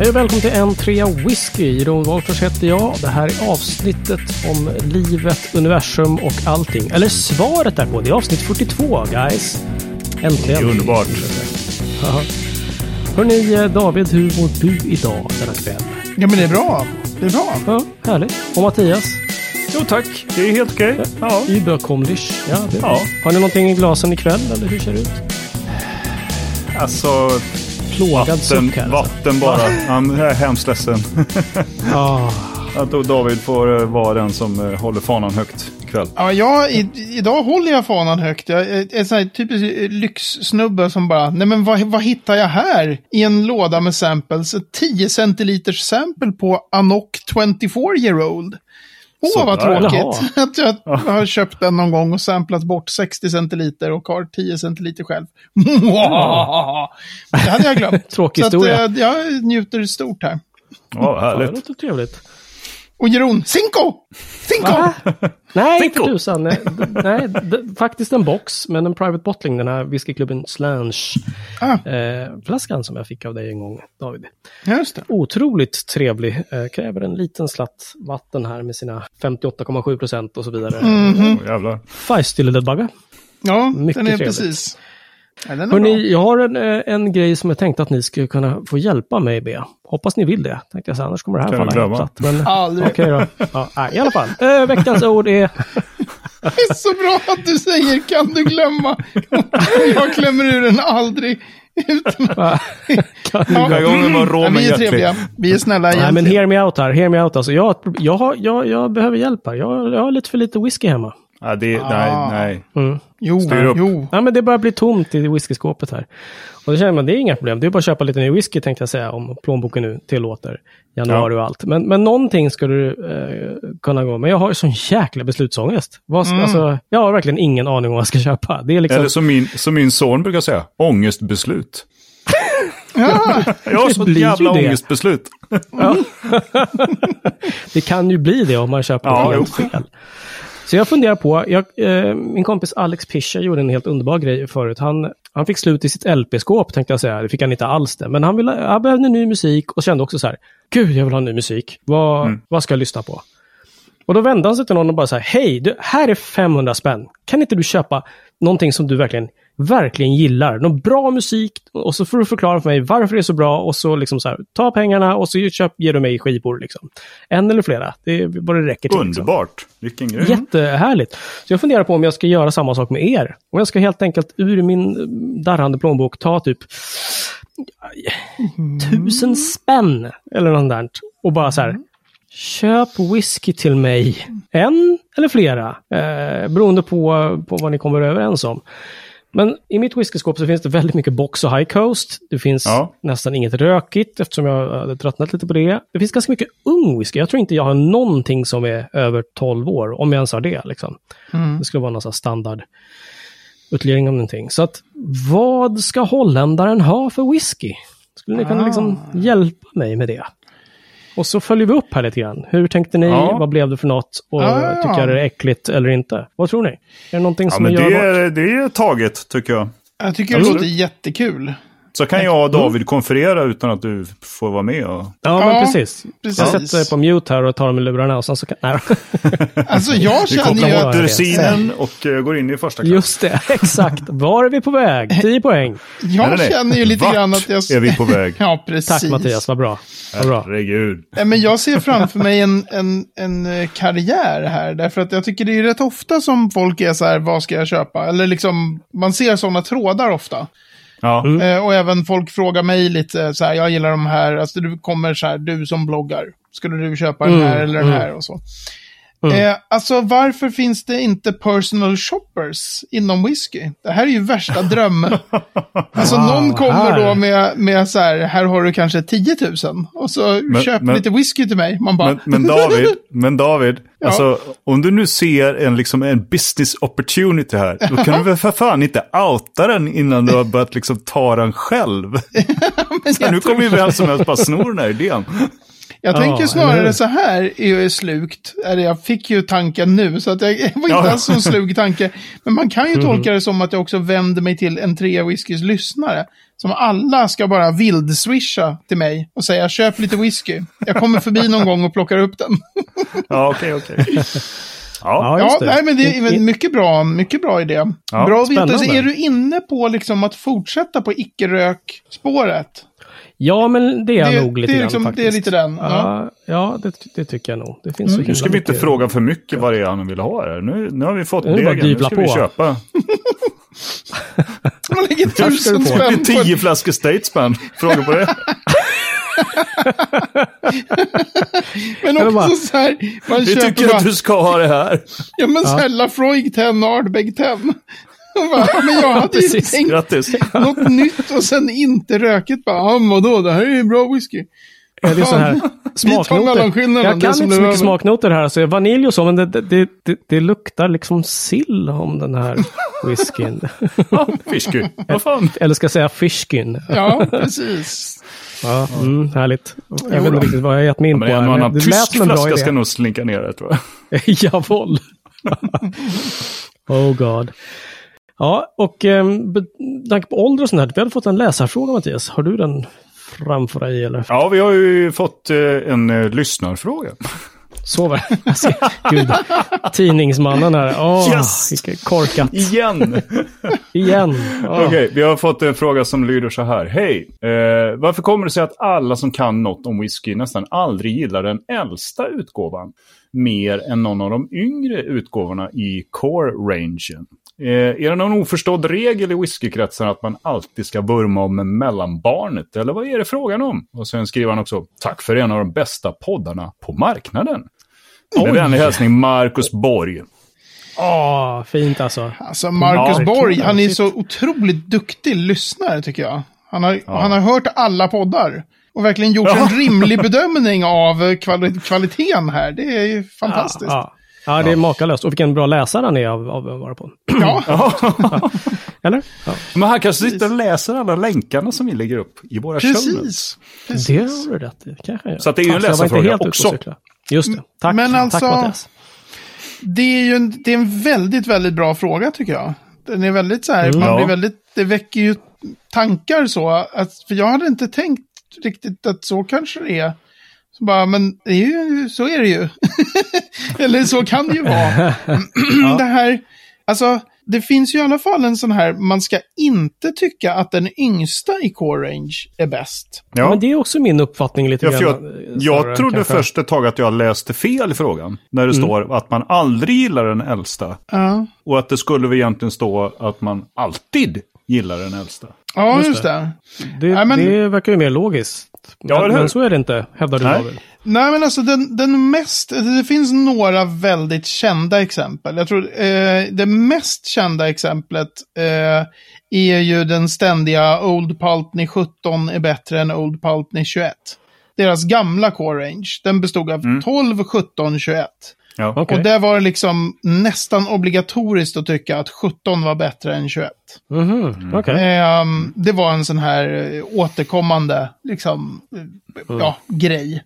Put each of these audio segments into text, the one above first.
Hej och välkommen till N3 Whisky. Idag Wallfors heter jag. Det här är avsnittet om livet, universum och allting. Eller svaret därpå. Det är avsnitt 42, guys. Äntligen. Det är underbart. Hörrni, David, hur mår du idag denna kväll? Ja, men det är bra. Det är bra. Ja, härligt. Och Mattias? Jo, tack. Det är helt okej. Ja. Überkomlisch. Ja, det är bra. Har ni någonting i glasen ikväll? Eller hur ser det ut? Alltså... Vatten bara. Han är hemskt ledsen. Att David får vara den som håller fanan högt ikväll. Ja, idag håller jag fanan högt. Jag är en sån här typisk lyxsnubbe som bara, nej men vad hittar jag här? I en låda med samples, 10 centiliters sample på Anok 24-year-old. Åh, vad tråkigt att jag har köpt den någon gång och samplat bort 60 centiliter och har 10 centiliter själv. Det hade jag glömt. Tråkig historia. Så att, jag njuter stort här. Ja, härligt. Det låter trevligt. Och Jeroen, Cinco! Nej, inte tusan. Nej, faktiskt en box, men en private bottling, den här Whiskyklubben Slunge flaskan som jag fick av dig en gång, David. Just det. Otroligt trevlig. Kräver en liten slatt vatten här med sina 58,7% och så vidare. Mm-hmm. Jävlar. Feisty little bugger. Ja, mycket den är trevligt. Precis. Ja, den är hörrni, bra. Jag har en grej som jag tänkte att ni skulle kunna få hjälpa mig med. Hoppas ni vill det, tänkte jag så, annars kommer det här kan falla helt platt. Aldrig. Okej då. Ja, nej, i alla fall. Veckans ord är... Det är så bra att du säger, kan du glömma? Jag klämmer ur den aldrig. Utan... Vi är trevliga. Vi är snälla egentligen. Nej, men hear me out. Alltså, jag behöver hjälp här. Jag har lite för lite whisky hemma. Ja, nej. Mm. Jo. Ja, men det börjar bli tomt i whiskyskåpet här. Och då känner man, det är inga problem. Det är bara att köpa lite ny whisky, tänkte jag säga, om plånboken nu tillåter. Januari och allt. Men någonting skulle du kunna gå. Men jag har ju sån jäkla beslutsångest. Alltså, jag har verkligen ingen aning om vad jag ska köpa. Det är liksom... Eller som min son brukar säga, ångestbeslut. Ja, jag har så jävla ångestbeslut. Ja. Det kan ju bli det om man köper helt fel. Så jag funderar på, min kompis Alex Pisha gjorde en helt underbar grej förut. Han fick slut i sitt LP-skåp, tänkte jag säga. Det fick han inte alls det. Men han behövde ny musik och kände också så här, gud jag vill ha ny musik. Vad ska jag lyssna på? Och då vände han sig till någon och bara så här, hej, här är 500 spänn. Kan inte du köpa någonting som du verkligen gillar? Någon bra musik, och så får du förklara för mig varför det är så bra. Och så liksom så här, ta pengarna och så ger du mig skivor liksom. En eller flera, det är bara det räcker till. Underbart, liksom. Vilken grej. Jättehärligt. Så jag funderar på om jag ska göra samma sak med er. Om jag ska helt enkelt ur min darrande plånbok ta typ 1000 spänn eller något där. Och bara så här, köp whisky till mig. En eller flera. Beroende på vad ni kommer överens om. Men i mitt whiskyskåp så finns det väldigt mycket box och high coast. Det finns nästan inget rökigt eftersom jag hade tröttnat lite på det. Det finns ganska mycket ung whisky. Jag tror inte jag har någonting som är över 12 år. Om jag ens har det liksom. Det skulle vara någon sån standard utdelning om någonting. Så att vad ska holländaren ha för whisky? Skulle ni kunna hjälpa mig med det? Och så följer vi upp här lite grann. Hur tänkte ni? Vad blev det för något? Och tycker jag det är äckligt eller inte? Vad tror ni? Är det någonting som ni gör bort? Det är taget, tycker jag. Jag tycker det låter jättekul. Så kan jag och David konferera utan att du får vara med. Och... Ja, men precis. Jag sätter dig på mute här och tar med lurarna och sen så kan... Nej. Alltså jag känner ju att... dressinen och går in i första klass. Just det, exakt. Var är vi på väg? 10 poäng. Jag känner ju lite grann att jag... är vi på väg? Ja, precis. Tack Mattias, vad bra. Herregud. Men jag ser framför mig en karriär här. Därför att jag tycker det är rätt ofta som folk är så här, vad ska jag köpa? Eller liksom, man ser sådana trådar ofta. Ja. Och även folk frågar mig lite så här, jag gillar de här, alltså du kommer så här, du som bloggar, skulle du köpa den här eller den här och så. Alltså varför finns det inte personal shoppers inom whisky? Det här är ju värsta drömmen. Alltså någon kommer då med så här har du kanske 10 000 och så köp lite whisky till mig. Man bara, men David alltså om du nu ser en business opportunity här, då kan du väl för fan inte outa den innan du har börjat ta den själv. Så nu kommer ju vem som helst bara snor den här idén. Jag tänker snarare så här är slukt. Eller jag fick ju tanken nu så att jag var inte alls en slug tanke. Men man kan ju tolka det som att jag också vänder mig till N3 Whiskys lyssnare. Som alla ska bara vildswisha till mig och säga köp lite whisky. Jag kommer förbi någon gång och plockar upp den. Ja, okej. Nej, men det är mycket bra idé. Ja, bra att veta. Så är du inne på liksom att fortsätta på icke-rök-spåret? Ja, men det är nog lite grann liksom, faktiskt. Det är lite den. Ja, det tycker jag nog. Det finns så nu ska vi inte fråga för mycket vad det är han vill ha här. Nu har vi fått degen, nu ska vi köpa. Man lägger 1000 spänn. 10 flaskor Statesman. Fråga på det. Men också så här, man vi tycker bara, att du ska ha det här. Ja, men så här Laphroaig 10, Ardbeg 10. Men jag hade ju tänkt något nytt och sen inte röket. Vadå, det här är ju bra whisky. Ja, det är så här smaknoter. Jag kan inte så mycket smaknoter här. Så vanilj och så, men det luktar liksom sill om den här whiskyn. Ja, fiskyn. Vad fan? Eller ska jag säga fiskyn. Ja, precis. Ja, härligt. Jag vet inte riktigt vad jag gett mig in på. Men en annan tysk flaska ska nog slinka ner det, tror jag. Javol. Oh god. Ja, och tanke på ålder och sånt här. Vi hade fått en läsarfråga, Mattias. Har du den framför dig, eller? Ja, vi har ju fått en lyssnarfråga. Sover. Alltså, gud. Tidningsmannen här. Yes! Korkat. Igen. Okej, vi har fått en fråga som lyder så här. Hej, varför kommer det sig att alla som kan något om whisky nästan aldrig gillar den äldsta utgåvan mer än någon av de yngre utgåvorna i core-rangen? Är det någon oförstådd regel i whiskykretsen att man alltid ska vurma om mellanbarnet? Eller vad är det frågan om? Och sen skriver han också, tack för en av de bästa poddarna på marknaden. Med vänlig hälsning, Marcus Borg. Fint alltså. Alltså Marcus Borg, han är så otroligt duktig lyssnare tycker jag. Han har hört alla poddar. Och verkligen gjort en rimlig bedömning av kvaliteten här. Det är ju fantastiskt. Ja, det är makalöst. Och vilken bra läsare han är av vara på. Ja. Eller? Ja. Men han kanske sitter och läser alla länkarna som vi lägger upp i våra show. Precis. Det är rätt. Kanske. Så att det är ju en läsarfråga också. Just det. Tack. Men alltså, tack Mattias. Det är ju en väldigt, väldigt bra fråga tycker jag. Den är väldigt så här, man blir väldigt, det väcker ju tankar så. För jag hade inte tänkt riktigt att så kanske det är. Så bara, men det är ju, så är det ju. Eller så kan det ju vara. Det här, alltså, det finns ju i alla fall en sån här, man ska inte tycka att den yngsta i core range är bäst. Ja, men det är också min uppfattning lite grann. Jag trodde först ett tag att jag läste fel i frågan. När det står att man aldrig gillar den äldsta. Och att det skulle väl egentligen stå att man alltid gillar den äldsta. Ja, just det. Det verkar ju mer logiskt. Men så är det inte, hävdar du. Nej, men alltså den mest... Det finns några väldigt kända exempel. Jag tror det mest kända exemplet är ju den ständiga Old Pulteney 17 är bättre än Old Pulteney 21. Deras gamla core range, den bestod av 12, 17, 21. Ja, okay. Och där var det liksom nästan obligatoriskt att tycka att 17 var bättre än 21. Okay. Det var en sån här återkommande liksom, grej.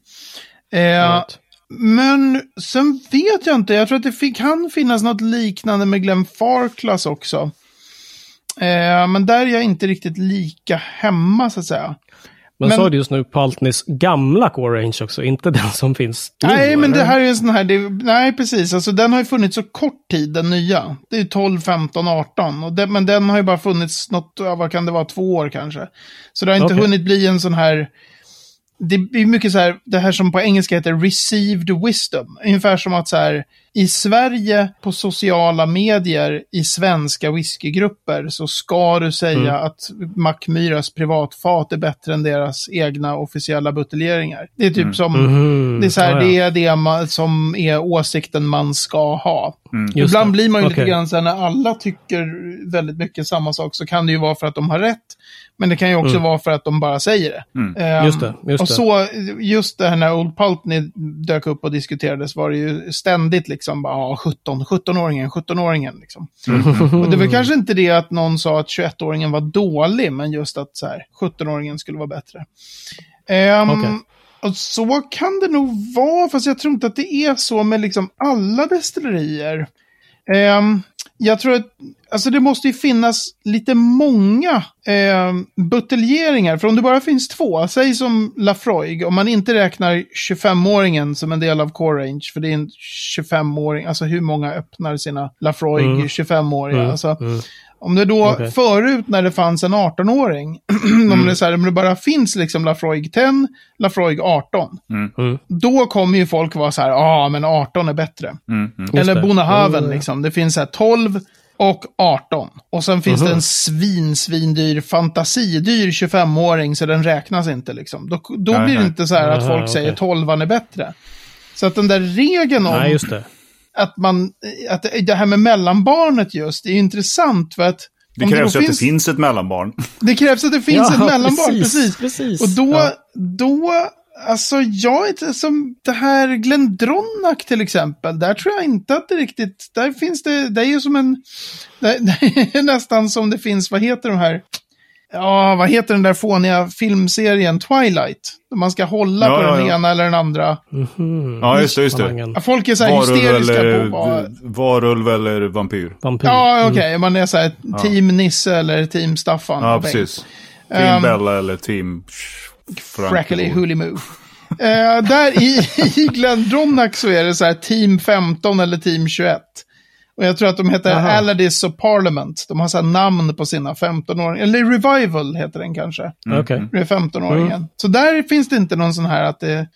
Men sen vet jag inte. Jag tror att det kan finnas något liknande med Glenfarclas också. Men där är jag inte riktigt lika hemma så att säga. Men så är det just nu Pulteneys gamla core range också, inte den som finns nu. Nej, men det här är en sån här... nej, precis. Alltså, den har ju funnits så kort tid, den nya. Det är ju 12, 15, 18. Men den har ju bara funnits något, vad kan det vara, 2 år kanske. Så det har inte hunnit bli en sån här... Det är mycket så här, det här som på engelska heter received wisdom. Ungefär som att så här, i Sverige på sociala medier i svenska whiskygrupper så ska du säga att Mackmyras privatfat är bättre än deras egna officiella buteljeringar. Det är typ som, det är så här, det är det man, som är åsikten man ska ha. Ibland blir man ju lite grann så här, när alla tycker väldigt mycket samma sak så kan det ju vara för att de har rätt. Men det kan ju också vara för att de bara säger det. Just det. Och så, just det här när Old Pulteney dök upp och diskuterades var det ju ständigt liksom bara 17-åringen liksom. Och det var kanske inte det att någon sa att 21-åringen var dålig, men just att så här, 17-åringen skulle vara bättre. Och så kan det nog vara, fast jag tror inte att det är så med liksom alla destillerier. Jag tror att alltså det måste ju finnas lite många buteljeringar. För om det bara finns två, säg som Laphroaig, om man inte räknar 25-åringen som en del av core range, för det är en 25-åring, alltså hur många öppnar sina Laphroaig 25-åringar? Alltså, om det då förut när det fanns en 18-åring, om det, så här, om det bara finns liksom Laphroaig 10, Laphroaig 18, då kommer ju folk vara så här, ja men 18 är bättre. Eller Bonahaven liksom, det finns så här 12 och 18. Och sen finns det en svindyr, fantasidyr 25-åring, så den räknas inte liksom. Då blir det inte så här att folk säger 12an är bättre. Så att den där regeln om att det här med mellanbarnet just är intressant, för att det krävs att det finns ett mellanbarn. Det krävs att det finns ett mellanbarn, precis. Och då alltså som det här Glendronach till exempel, där tror jag inte att det riktigt, där finns det är ju som en, det är nästan som det finns, vad heter de här? Ja, vad heter den där fåniga filmserien Twilight? Där man ska hålla på den ena eller den andra. Ja, just det. Folk är så här hysteriska eller, på vad... Varulv eller vampyr. Ja, okej. Man är så här team Nisse eller team Staffan. Ja, precis. Team Bella eller team... Frackly Hulimu. Där i Glendronach så är det så här team 15 eller team 21. Och jag tror att de heter Alladis och Parliament. De har så här namn på sina 15-åringar. Eller Revival heter den kanske. Det är 15-åringen. Så där finns det inte någon sån här att det...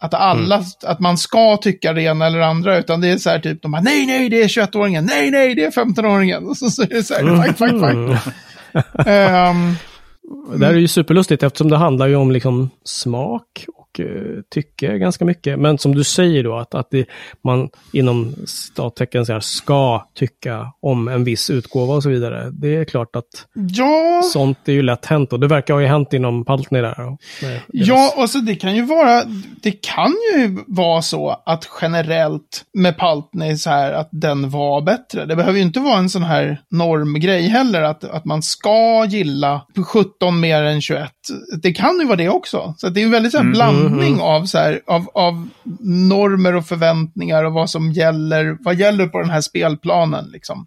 Att alla, att man ska tycka det ena eller andra, utan det är så här typ, de bara, nej, det är 21-åringen, nej, det är 15-åringen. Och så är det så här, fuck. Det här är ju superlustigt, eftersom det handlar ju om liksom smak och tycke ganska mycket. Men som du säger då, att det, man inom stattecken så här, ska tycka om en viss utgåva och så vidare. Det är klart att sånt är ju lätt hänt, och det verkar ha ju hänt inom Pulteney där. Och alltså det kan ju vara så att generellt med Pulteney så här att den var bättre. Det behöver ju inte vara en sån här normgrej heller, att man ska gilla 17 mer än 21. Det kan ju vara det också. Så det är en väldigt så här blandning av, så här, av normer och förväntningar och vad som gäller, på den här spelplanen liksom.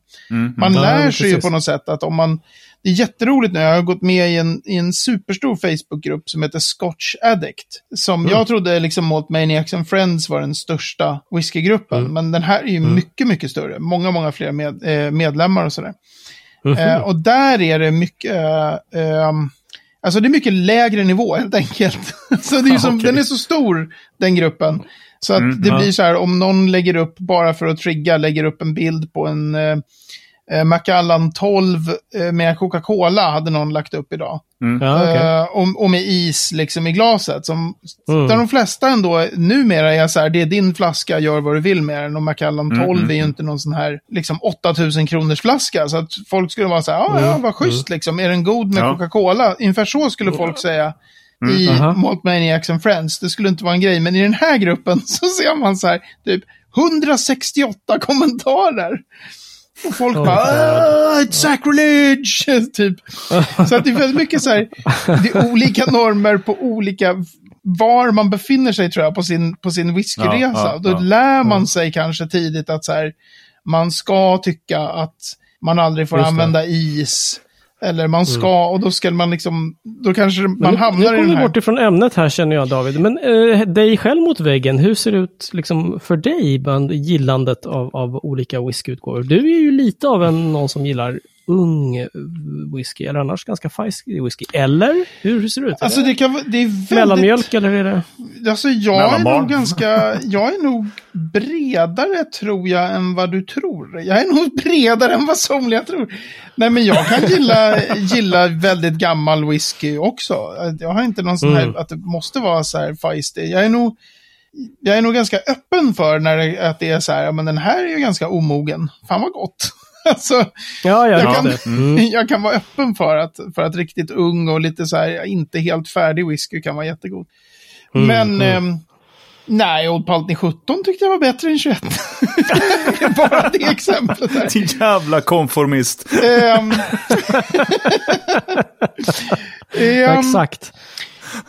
Man lär sig ju på något sätt att om man... Det är jätteroligt nu. Jag har gått med i en superstor Facebookgrupp som heter Scotch Addict. Som jag trodde liksom mot Maniacs and Friends var den största whiskygruppen. Men den här är ju mycket, mycket större. Många fler medlemmar och sådär. Och där är det mycket... alltså det är mycket lägre nivå helt enkelt. Så det är som, den är så stor, den gruppen. Så att det blir så här, om någon lägger upp, bara för att trigga, lägger upp en bild på en Macallan 12 med Coca-Cola, hade någon lagt upp idag. Och med is liksom i glaset. Där de flesta ändå numera är så här, det är din flaska, gör vad du vill med den. Och Macallan 12 är ju inte någon sån här liksom 8000 kronors flaska. Så att folk skulle vara så här, ja, vad schysst liksom. Är den god med Coca-Cola? Inför så skulle folk säga i Malt Maniacs and Friends. Det skulle inte vara en grej. Men i den här gruppen så ser man så här typ 168 kommentarer. Och folk bara, it's sacrilege! Typ. Så att det är väldigt mycket så här, det är olika normer på olika, var man befinner sig tror jag, på sin whiskyresa. Då lär man sig kanske tidigt att så här, man ska tycka att man aldrig får använda is. Eller man ska, och då ska man liksom, då kanske man hamnar i den här. Nu kommer vi bort ifrån ämnet här, känner jag, David. Men dig själv mot väggen, hur ser det ut liksom för dig bland gillandet av olika whiskyutgåvor? Du är ju lite av någon som gillar ung whisky, eller annars ganska feisty whisky. Eller? Hur ser det ut? Alltså det är väldigt... Mellanmjölk, eller är det? Alltså jag är nog bredare tror jag än vad du tror. Jag är nog bredare än vad somliga tror. Nej, men jag kan gilla väldigt gammal whisky också. Jag har inte någon sån här att det måste vara så här feisty. Jag är nog ganska öppen för att det är så här, men den här är ju ganska omogen. Fan vad gott. Alltså, jag kan vara öppen för att riktigt ung och lite så här inte helt färdig whisky kan vara jättegod. Nej, Old Pulteney 17 tyckte jag var bättre än 21. Bara det exemplet där. Din jävla konformist. Exakt.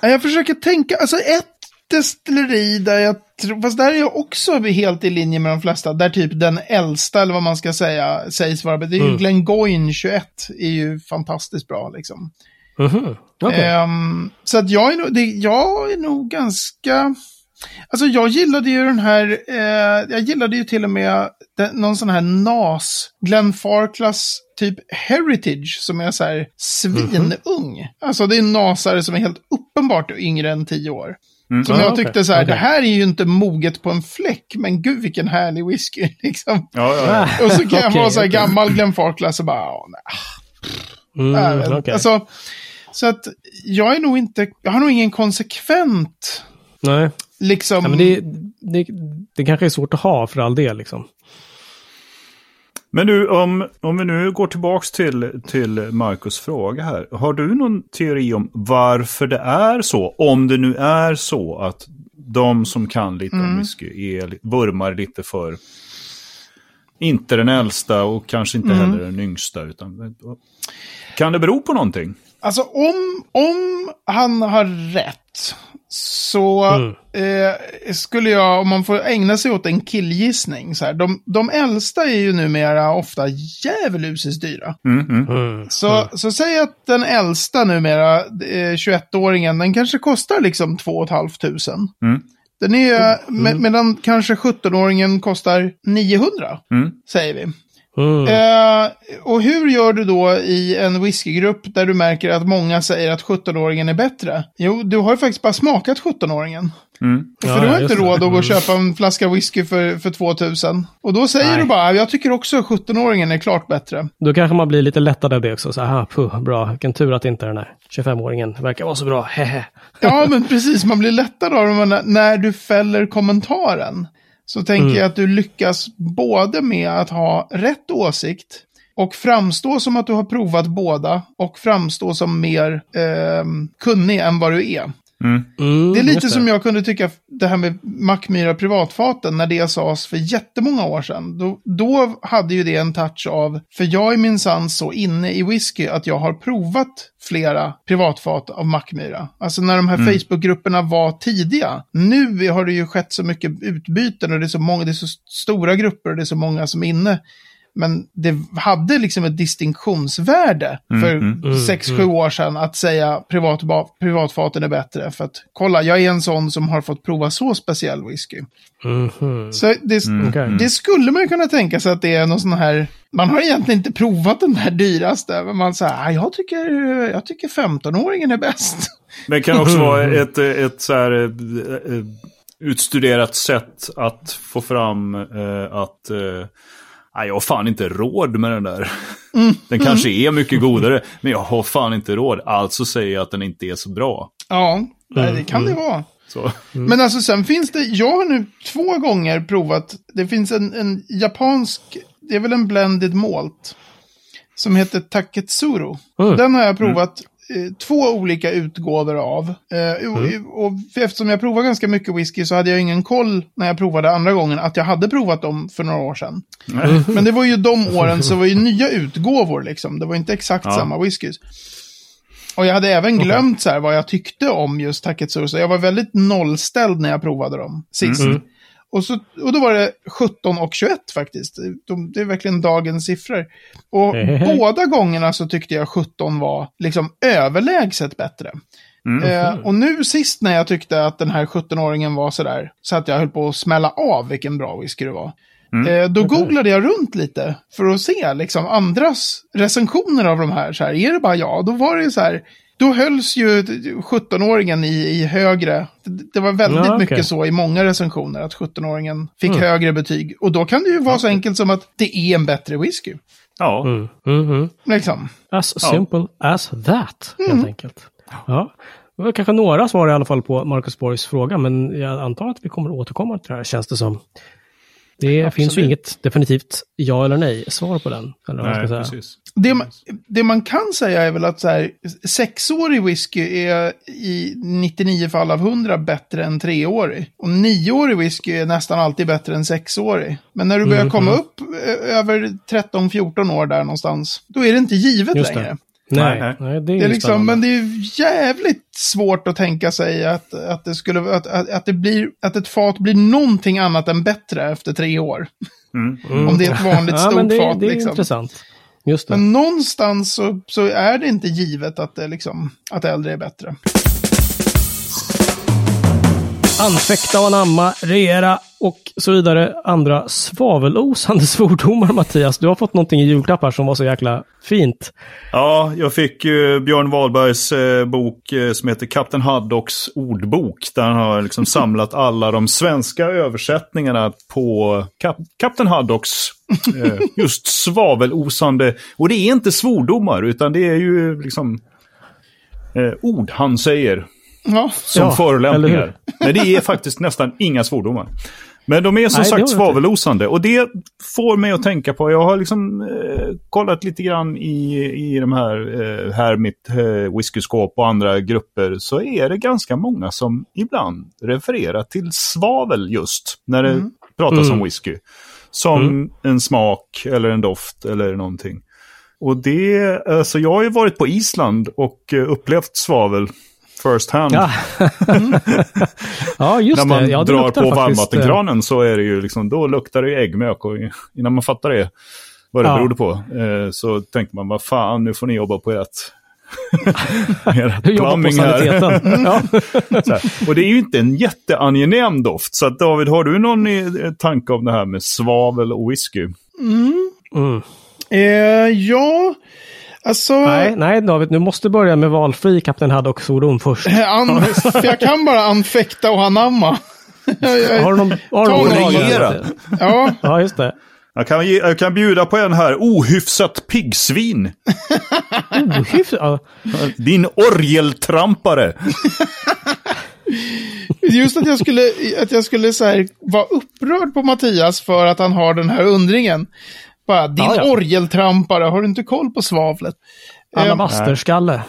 Jag försöker tänka, alltså ett destilleri där jag tror, fast där är jag också helt i linje med de flesta, där typ den äldsta eller vad man ska säga sägs vara, det är ju Glendgoyn 21 är ju fantastiskt bra liksom. Mm-hmm. Okay. Så att jag är nog ganska, alltså jag gillade ju den här jag gillade ju till och med någon sån här NAS Glenfarclas typ Heritage som är så här svinung. Mm-hmm. Alltså det är nasare som är helt uppenbart yngre än 10 år. Mm. Som jag tyckte så här, det här är ju inte moget på en fläck, men gud vilken härlig whisky liksom. Ja. Och så kan jag vara så här gammal Glenfarclas och bara nej. Okay. Alltså, så att jag är nog inte, jag har nog ingen konsekvent. Nej. Liksom ja, men det kanske är svårt att ha för all del liksom. Men nu, om vi nu går tillbaks till Marcus fråga här. Har du någon teori om varför det är så? Om det nu är så att de som kan lite om whisky vurmar lite för inte den äldsta och kanske inte heller den yngsta. Utan, kan det bero på någonting? Alltså om han har rätt så skulle jag, om man får ägna sig åt en killgissning så här, de äldsta är ju numera ofta djävulusiskt dyra. Så säg att den äldsta numera 21-åringen, den kanske kostar liksom 2 500. Den är medan kanske 17-åringen kostar 900 säger vi. Och hur gör du då i en whiskygrupp där du märker att många säger att 17-åringen är bättre? Jo, du har ju faktiskt bara smakat 17-åringen. För du har inte råd att gå och köpa en flaska whisky för 2000. Och då säger du bara, jag tycker också att 17-åringen är klart bättre. Då kanske man blir lite lättad av det också. Så, bra, vilken tur att inte den här 25-åringen verkar vara så bra. Ja, men precis, man blir lättad av det när du fäller kommentaren. Så tänker jag att du lyckas både med att ha rätt åsikt och framstå som att du har provat båda och framstå som mer kunnig än vad du är. Det är lite som jag kunde tycka det här med Mackmyra privatfaten när det sades för jättemånga år sedan. Då hade ju det en touch av, för jag är minsann så inne i whisky att jag har provat flera privatfat av Mackmyra. Alltså när de här Facebookgrupperna var tidiga. Nu har det ju skett så mycket utbyten och det är så många, det är så stora grupper och det är så många som är inne. Men det hade liksom ett distinktionsvärde för 6-7 år sedan att säga privatfaten är bättre. För att kolla, jag är en sån som har fått prova så speciell whisky. Så det skulle man kunna tänka sig att det är någon sån här... Man har egentligen inte provat den här dyraste. Men man säger, jag tycker 15-åringen är bäst. Det kan också vara ett så här... utstuderat sätt att få fram att... Nej, jag har fan inte råd med den där. Den kanske är mycket godare, men jag har fan inte råd. Alltså säger jag att den inte är så bra. Ja, det kan det vara. Så. Men alltså sen finns det, jag har nu 2 gånger provat, det finns en japansk, det är väl en blended malt, som heter Taketsuru. Den har jag provat 2 olika utgåvor av. Och eftersom jag provade ganska mycket whisky så hade jag ingen koll när jag provade andra gången att jag hade provat dem för några år sedan. Men det var ju de åren så var ju nya utgåvor liksom. Det var inte exakt samma whisky. Och jag hade även glömt så här vad jag tyckte om just Taketsuru. Så jag var väldigt nollställd när jag provade dem sist. Och då var det 17 och 21 faktiskt. Det är verkligen dagens siffror. Och båda gångerna så tyckte jag 17 var liksom överlägset bättre. Och nu sist när jag tyckte att den här 17-åringen var sådär så att jag höll på att smälla av vilken bra whisky det var. Då googlade jag runt lite för att se liksom andras recensioner av de här. Så här är det bara då var det så här... Då hölls ju 17-åringen i högre... Det var väldigt mycket så i många recensioner att 17-åringen fick högre betyg. Och då kan det ju vara så enkelt som att det är en bättre whisky. Ja. Liksom. As simple as that, helt enkelt. Ja. Det var kanske några svar i alla fall på Marcus Borgs fråga, men jag antar att vi kommer att återkomma till det här, känns det som. Det finns ju inget definitivt ja eller nej svar på den. Eller vad man ska säga. Precis. Det man kan säga är väl att så här, 6-årig whisky är i 99 fall av 100 bättre än 3-årig. Och 9-årig whisky är nästan alltid bättre än 6-årig. Men när du börjar komma upp över 13-14 år där någonstans, då är det inte givet längre. Nej, det är liksom, men det är ju jävligt svårt att tänka sig att ett fat blir någonting annat än bättre efter 3 år. Mm. Mm. Om det är ett vanligt stort fat. Det är liksom intressant. Just det. Men någonstans så är det inte givet att det liksom, att äldre är bättre. Anfäkta och anamma, regera och så vidare. Andra svavelosande svordomar, Mattias. Du har fått någonting i julklappar som var så jäkla fint. Ja, jag fick ju Björn Wahlbergs bok som heter Captain Haddocks ordbok. Där han har liksom samlat alla de svenska översättningarna på Captain Haddocks just svavelosande. Och det är inte svordomar utan det är ju liksom ord han säger. Ja, som förolämpningar. Men det är faktiskt nästan inga svordomar. Men de är som sagt svavelosande. Och det får mig att tänka på, jag har liksom kollat lite grann i de här mitt whiskyskåp och andra grupper, så är det ganska många som ibland refererar till svavel just när det pratas om whisky. Som en smak eller en doft eller någonting. Och det, alltså jag har ju varit på Island och upplevt svavel first hand. Ja, ja just det. När man drar på varmvattenkranen så är det ju liksom, då luktar det ju äggmök, och innan man fattar det vad det berodde på så tänkte man, vad fan, nu får ni jobba på ert plumbing här. Så här. Och det är ju inte en jätteangenäm doft, så att David, har du någon tanke om det här med svavel och whisky? Ja. Alltså... Nej David, nu måste börja med valfri Kapten Haddocks ordom först. För jag kan bara anfäkta och anamma. Har de regera? Ja, just det. Jag kan bjuda på en här. Ohyfsat piggsvin. Ohyfsat? Din orgeltrampare. Just att jag skulle så här, vara upprörd på Mattias för att han har den här undringen. Bara, din orgeltrampare, har du inte koll på svavlet? Alabasterskalle.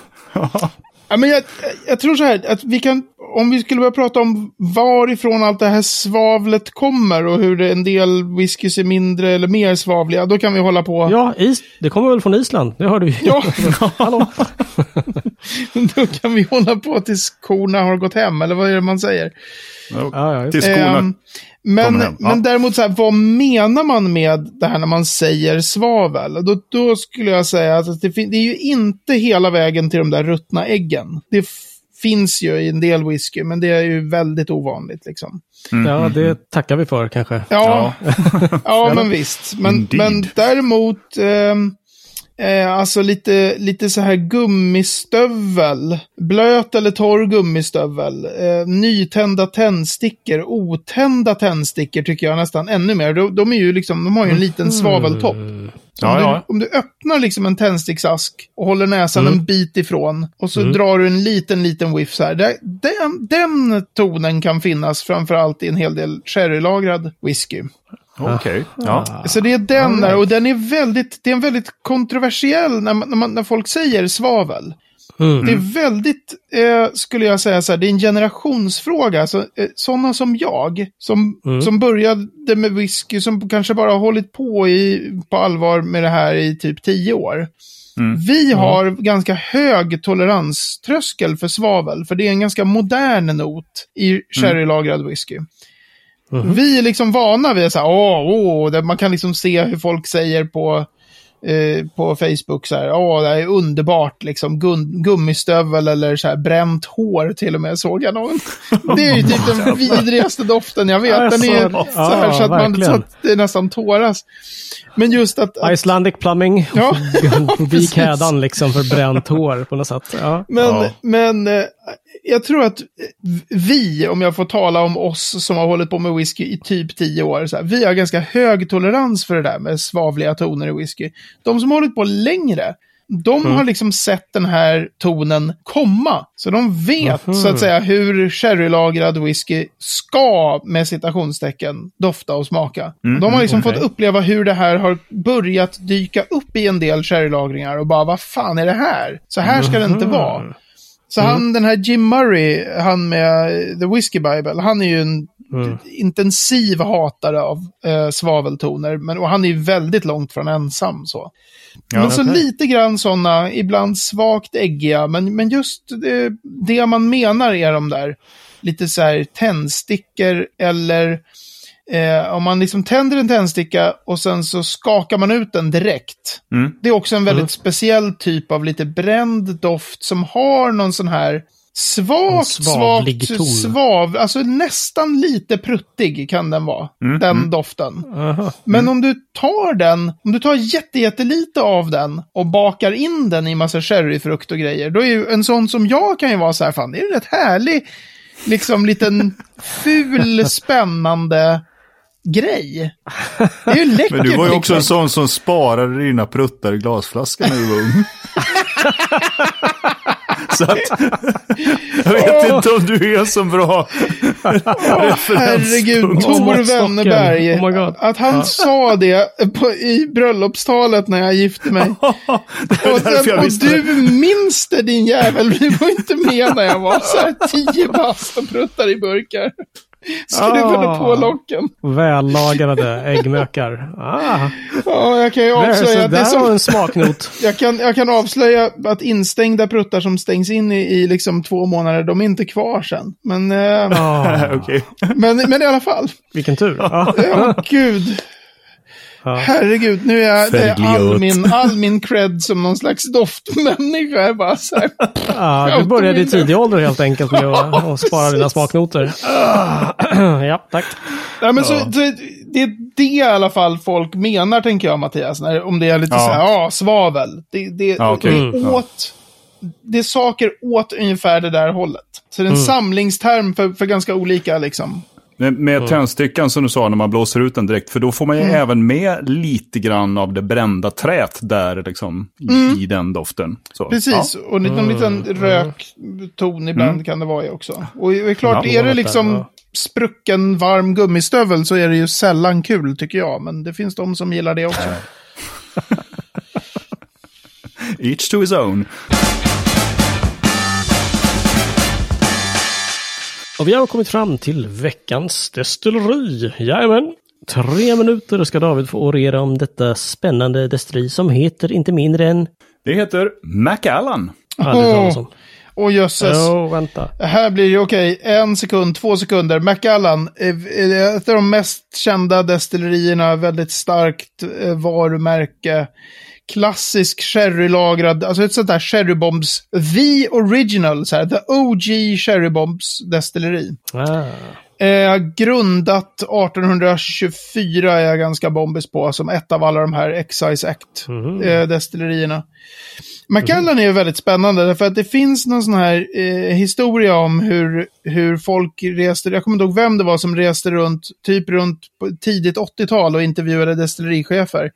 Ja, men jag tror så här, att vi kan, om vi skulle börja prata om varifrån allt det här svavlet kommer och hur en del whiskys är mindre eller mer svavliga, då kan vi hålla på. Ja, det kommer väl från Island, det hörde vi. Ja. Hallå. Då kan vi hålla på tills korna har gått hem, eller vad är det man säger? Ja, tills korna kommer hem. Men däremot, så här, vad menar man med det här när man säger svavel? Då skulle jag säga att det är ju inte hela vägen till de där ruttna äggen. Det finns ju i en del whisky, men det är ju väldigt ovanligt liksom. Ja, det tackar vi för kanske. Ja men visst. Men däremot... alltså lite så här gummistövel, blöt eller torr gummistövel, nytända tändstickor, otända tändstickor tycker jag nästan ännu mer. De är ju liksom, de har ju en liten svaveltopp. Om du öppnar liksom en tändsticksask och håller näsan en bit ifrån och så drar du en liten whiff så här. Den tonen kan finnas framförallt i en hel del sherrylagrad whisky. Okej. Ja. Så det är den där, och den är väldigt, det är en väldigt kontroversiell när folk säger svavel. Det är väldigt, skulle jag säga så här, det är en generationsfråga. Så, sådana som jag, som började med whisky, som kanske bara har hållit på allvar med det här i typ 10 år. Vi har ganska hög toleranströskel för svavel, för det är en ganska modern not i sherrylagrad whisky. Vi är liksom vana vid så här, man kan liksom se hur folk säger på Facebook så här, det här är underbart liksom, gummistövel eller så här, bränt hår till och med, såg jag någon. Det är ju typ den vidrigaste doften jag vet. Den är så här så att man det är nästan tåras. Men just att Icelandic plumbing, vikhädan liksom för bränt hår på något sätt. Ja. Men jag tror att vi, om jag får tala om oss som har hållit på med whisky i typ 10 år, så här, vi har ganska hög tolerans för det där med svavliga toner i whisky. De som har hållit på längre, de har liksom sett den här tonen komma. Så de vet så att säga hur sherrylagrad whisky ska, med citationstecken, dofta och smaka. De har liksom fått uppleva hur det här har börjat dyka upp i en del sherrylagringar och bara, vad fan är det här? Så här ska det inte vara. Så han, den här Jim Murray, han med The Whiskey Bible, han är ju en intensiv hatare av svaveltoner, men, och han är ju väldigt långt från ensam så. Ja, men så lite grann sådana, ibland svagt äggiga, men just det man menar är de där lite så här tändstickor, eller om man liksom tänder en tändsticka och sen så skakar man ut den direkt. Mm. Det är också en väldigt speciell typ av lite bränd doft som har någon sån här svag, alltså nästan lite pruttig kan den vara, den doften. Men om du tar den, om du tar jättelite av den och bakar in den i massa sherryfrukt och grejer, då är ju en sån som jag kan ju vara så här, fan, det är rätt härlig, liksom liten ful, spännande grej. Det är ju läckert. Men du var ju också en sån som sparade dina pruttar i glasflaskan när du var ung. Så att, jag vet inte om du är så bra. Herregud, Thor Wennerberg. Att han sa det i bröllopstalet när jag gifte mig. Och du minns det, din jävel. Vi var inte med när jag var så här 10 bast och pruttade i burkar. Skruvade på locken. Vällagrade äggmökar. Jag kan ju avslöja det som en smaknot. Jag kan avslöja att instängda pruttar som stängs in i liksom 2 månader, de är inte kvar sen. Men okay. men i alla fall. Vilken tur. Gud. Herregud, nu är jag, det är all min cred som någon slags doftmänniska. Jag bara så här, du började i tidig ålder helt enkelt med att spara dina smaknoter. Ja, tack. Ja, men så det är det i alla fall folk menar, tänker jag, Mattias, när, om det är lite så här, svavel. Det är saker åt ungefär det där hållet. Så det är en samlingsterm för ganska olika liksom. Med tändstyckan som du sa, när man blåser ut den direkt, för då får man ju även med lite grann av det brända träet där liksom, i den doften. Så, precis, och någon liten rökton ibland kan det vara också. Och det är klart, är det liksom sprucken varm gummistövel så är det ju sällan kul, tycker jag. Men det finns de som gillar det också. Each to his own. Och vi har kommit fram till veckans destilleri. Jajamän. 3 minuter ska David få orera om detta spännande destilleri som heter inte mindre än... Det heter Macallan. Åh, jösses. Vänta. Här blir det okej. 1 sekund, 2 sekunder. Macallan är ett av de mest kända destillerierna. Väldigt starkt varumärke. Klassisk sherrylagrad, alltså ett sånt där sherrybombs, the original, så här, the OG sherrybombs destilleri. Grundat 1824 är jag ganska bombis på, som ett av alla de här Excise Act destillerierna. Macallan är ju väldigt spännande därför att det finns någon sån här historia om hur folk reste. Jag kommer inte ihåg vem det var som reste runt tidigt 80-tal och intervjuade destillerichefer.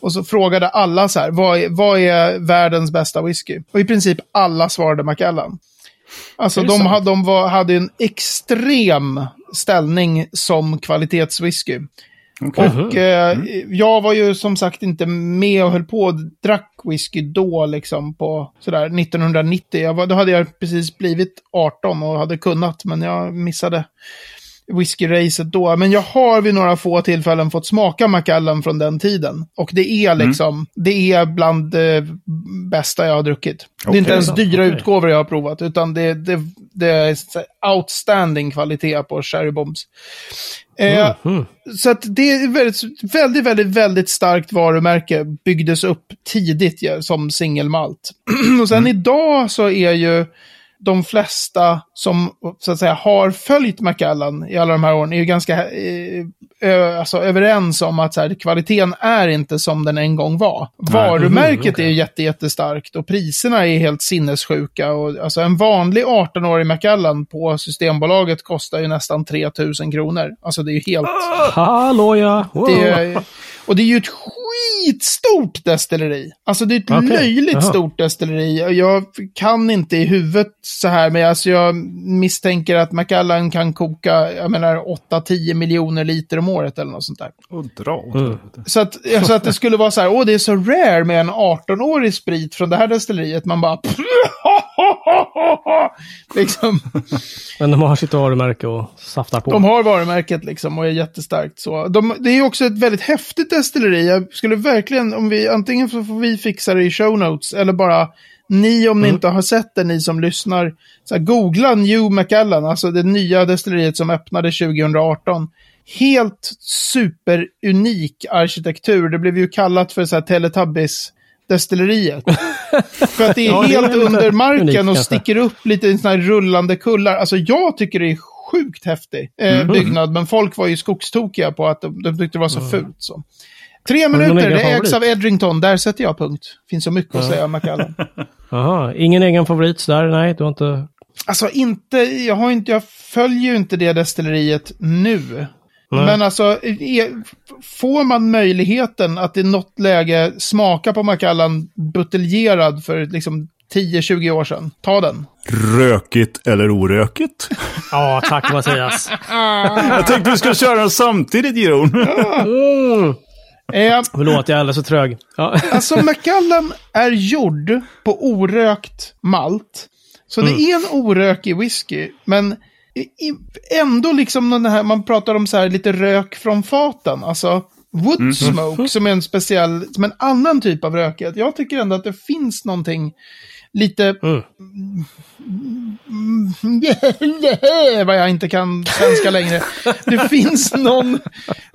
Och så frågade alla så här, vad är världens bästa whisky? Och i princip alla svarade Macallan. Alltså de hade en extrem ställning som kvalitetswhisky. Okay. Och jag var ju som sagt inte med och höll på och drack whisky då liksom på sådär 1990. Då hade jag precis blivit 18 och hade kunnat, men jag missade whisky-racet då, men jag har vid några få tillfällen fått smaka Macallan från den tiden, och det är liksom det är bland det bästa jag har druckit. Okay, det är inte ens dyra utgåvor jag har provat, utan det är outstanding kvalitet på Sherry Bombs. Så att det är väldigt, väldigt, väldigt, väldigt starkt varumärke, byggdes upp tidigt som singelmalt. Och sen idag så är ju de flesta som så att säga har följt Macallan i alla de här åren är ju ganska överens om att så här, kvaliteten är inte som den en gång var. Varumärket är ju jättestarkt och priserna är helt sinnessjuka. Och, alltså, en vanlig 18-årig Macallan på Systembolaget kostar ju nästan 3 000 kronor. Alltså det är ju helt... Halloja! Och det är ju ett skitstort destilleri. Alltså det är ett löjligt stort destilleri. Jag kan inte i huvudet så här, men alltså jag misstänker att Macallan kan koka, jag menar, 8-10 miljoner liter om året eller något sånt där. Och dra. Så att det skulle vara så här, det är så rare med en 18-årig sprit från det här destilleriet. Man bara... liksom. Men de har sitt varumärke och saftar på. De har varumärket liksom och är jättestarkt. Så. Det är ju också ett väldigt häftigt destilleri. Jag skulle verkligen, om vi, antingen får vi fixa det i show notes eller bara ni om ni inte har sett det, ni som lyssnar, så här, googla New Macallan, alltså det nya destilleriet som öppnade 2018. Helt superunik arkitektur. Det blev ju kallat för så här Teletubbies destilleriet. För att det är ja, helt det är under marken unik, och sticker upp lite i såna här rullande kullar. Alltså jag tycker det är sjukt häftig byggnad, men folk var ju skogstokiga på att de tyckte det var så fult så. 3 minuter, det ägs av Edrington. Där sätter jag punkt. Finns så mycket att säga om Macallan. Jaha, ingen egen favorit där? Nej, du har inte... Alltså inte, jag följer ju inte det destilleriet nu. Nej. Men alltså, får man möjligheten att i något läge smaka på Macallan buteljerad för liksom 10-20 år sedan, ta den. Rökigt eller orökigt? Ja, tack Mattias. Jag tänkte vi skulle köra samtidigt, Giron. Förlåt, jag är alldeles så trög. Ja. Alltså Macallan är gjord på orökt malt. Så det är en orökig whisky, men ändå liksom den här, man pratar om så här lite rök från faten. Alltså wood smoke som är en speciell, som en annan typ av rökighet. Jag tycker ändå att det finns någonting lite vad jag inte kan svenska längre. Det finns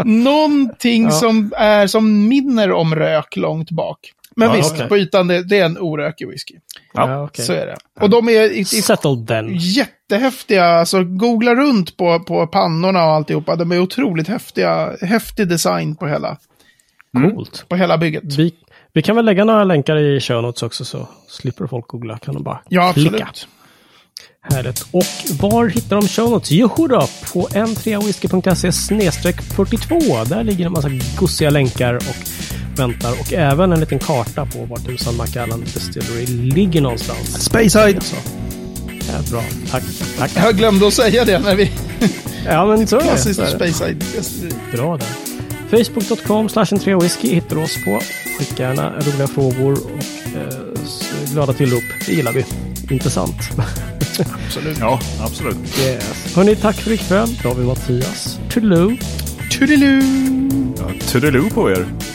någonting som är som minner om rök långt bak. Men visst, på ytan det är en orökig whisky. Ja, okay. Så är det. Och de är jättehäftiga. Alltså, googla runt på pannorna och alltihopa. De är otroligt häftiga. Häftig design på hela, på hela bygget. Vi kan väl lägga några länkar i show notes också, så slipper folk googla. Kan de bara klicka. Absolut. Härligt. Och var hittar de show notes? Joho då, på n3whisky.se/42. Där ligger en massa gussiga länkar och väntar, och även en liten karta på vart tusan Macallan Distillery ligger någonstans. Speyside! Ja, bra, tack. Jag glömde att säga det när vi... Ja, men så är det. Klassiskt Speyside. Bra där. Facebook.com/N3Whisky hittar oss på. Skicka gärna roliga frågor och glada tillrop. Det gillar vi. Intressant. Absolut. Ja, absolut. Yes. Hörrni, tack för ikväll. Då har vi Mattias. Tudelu. Tudelu. Ja, tudelu på er.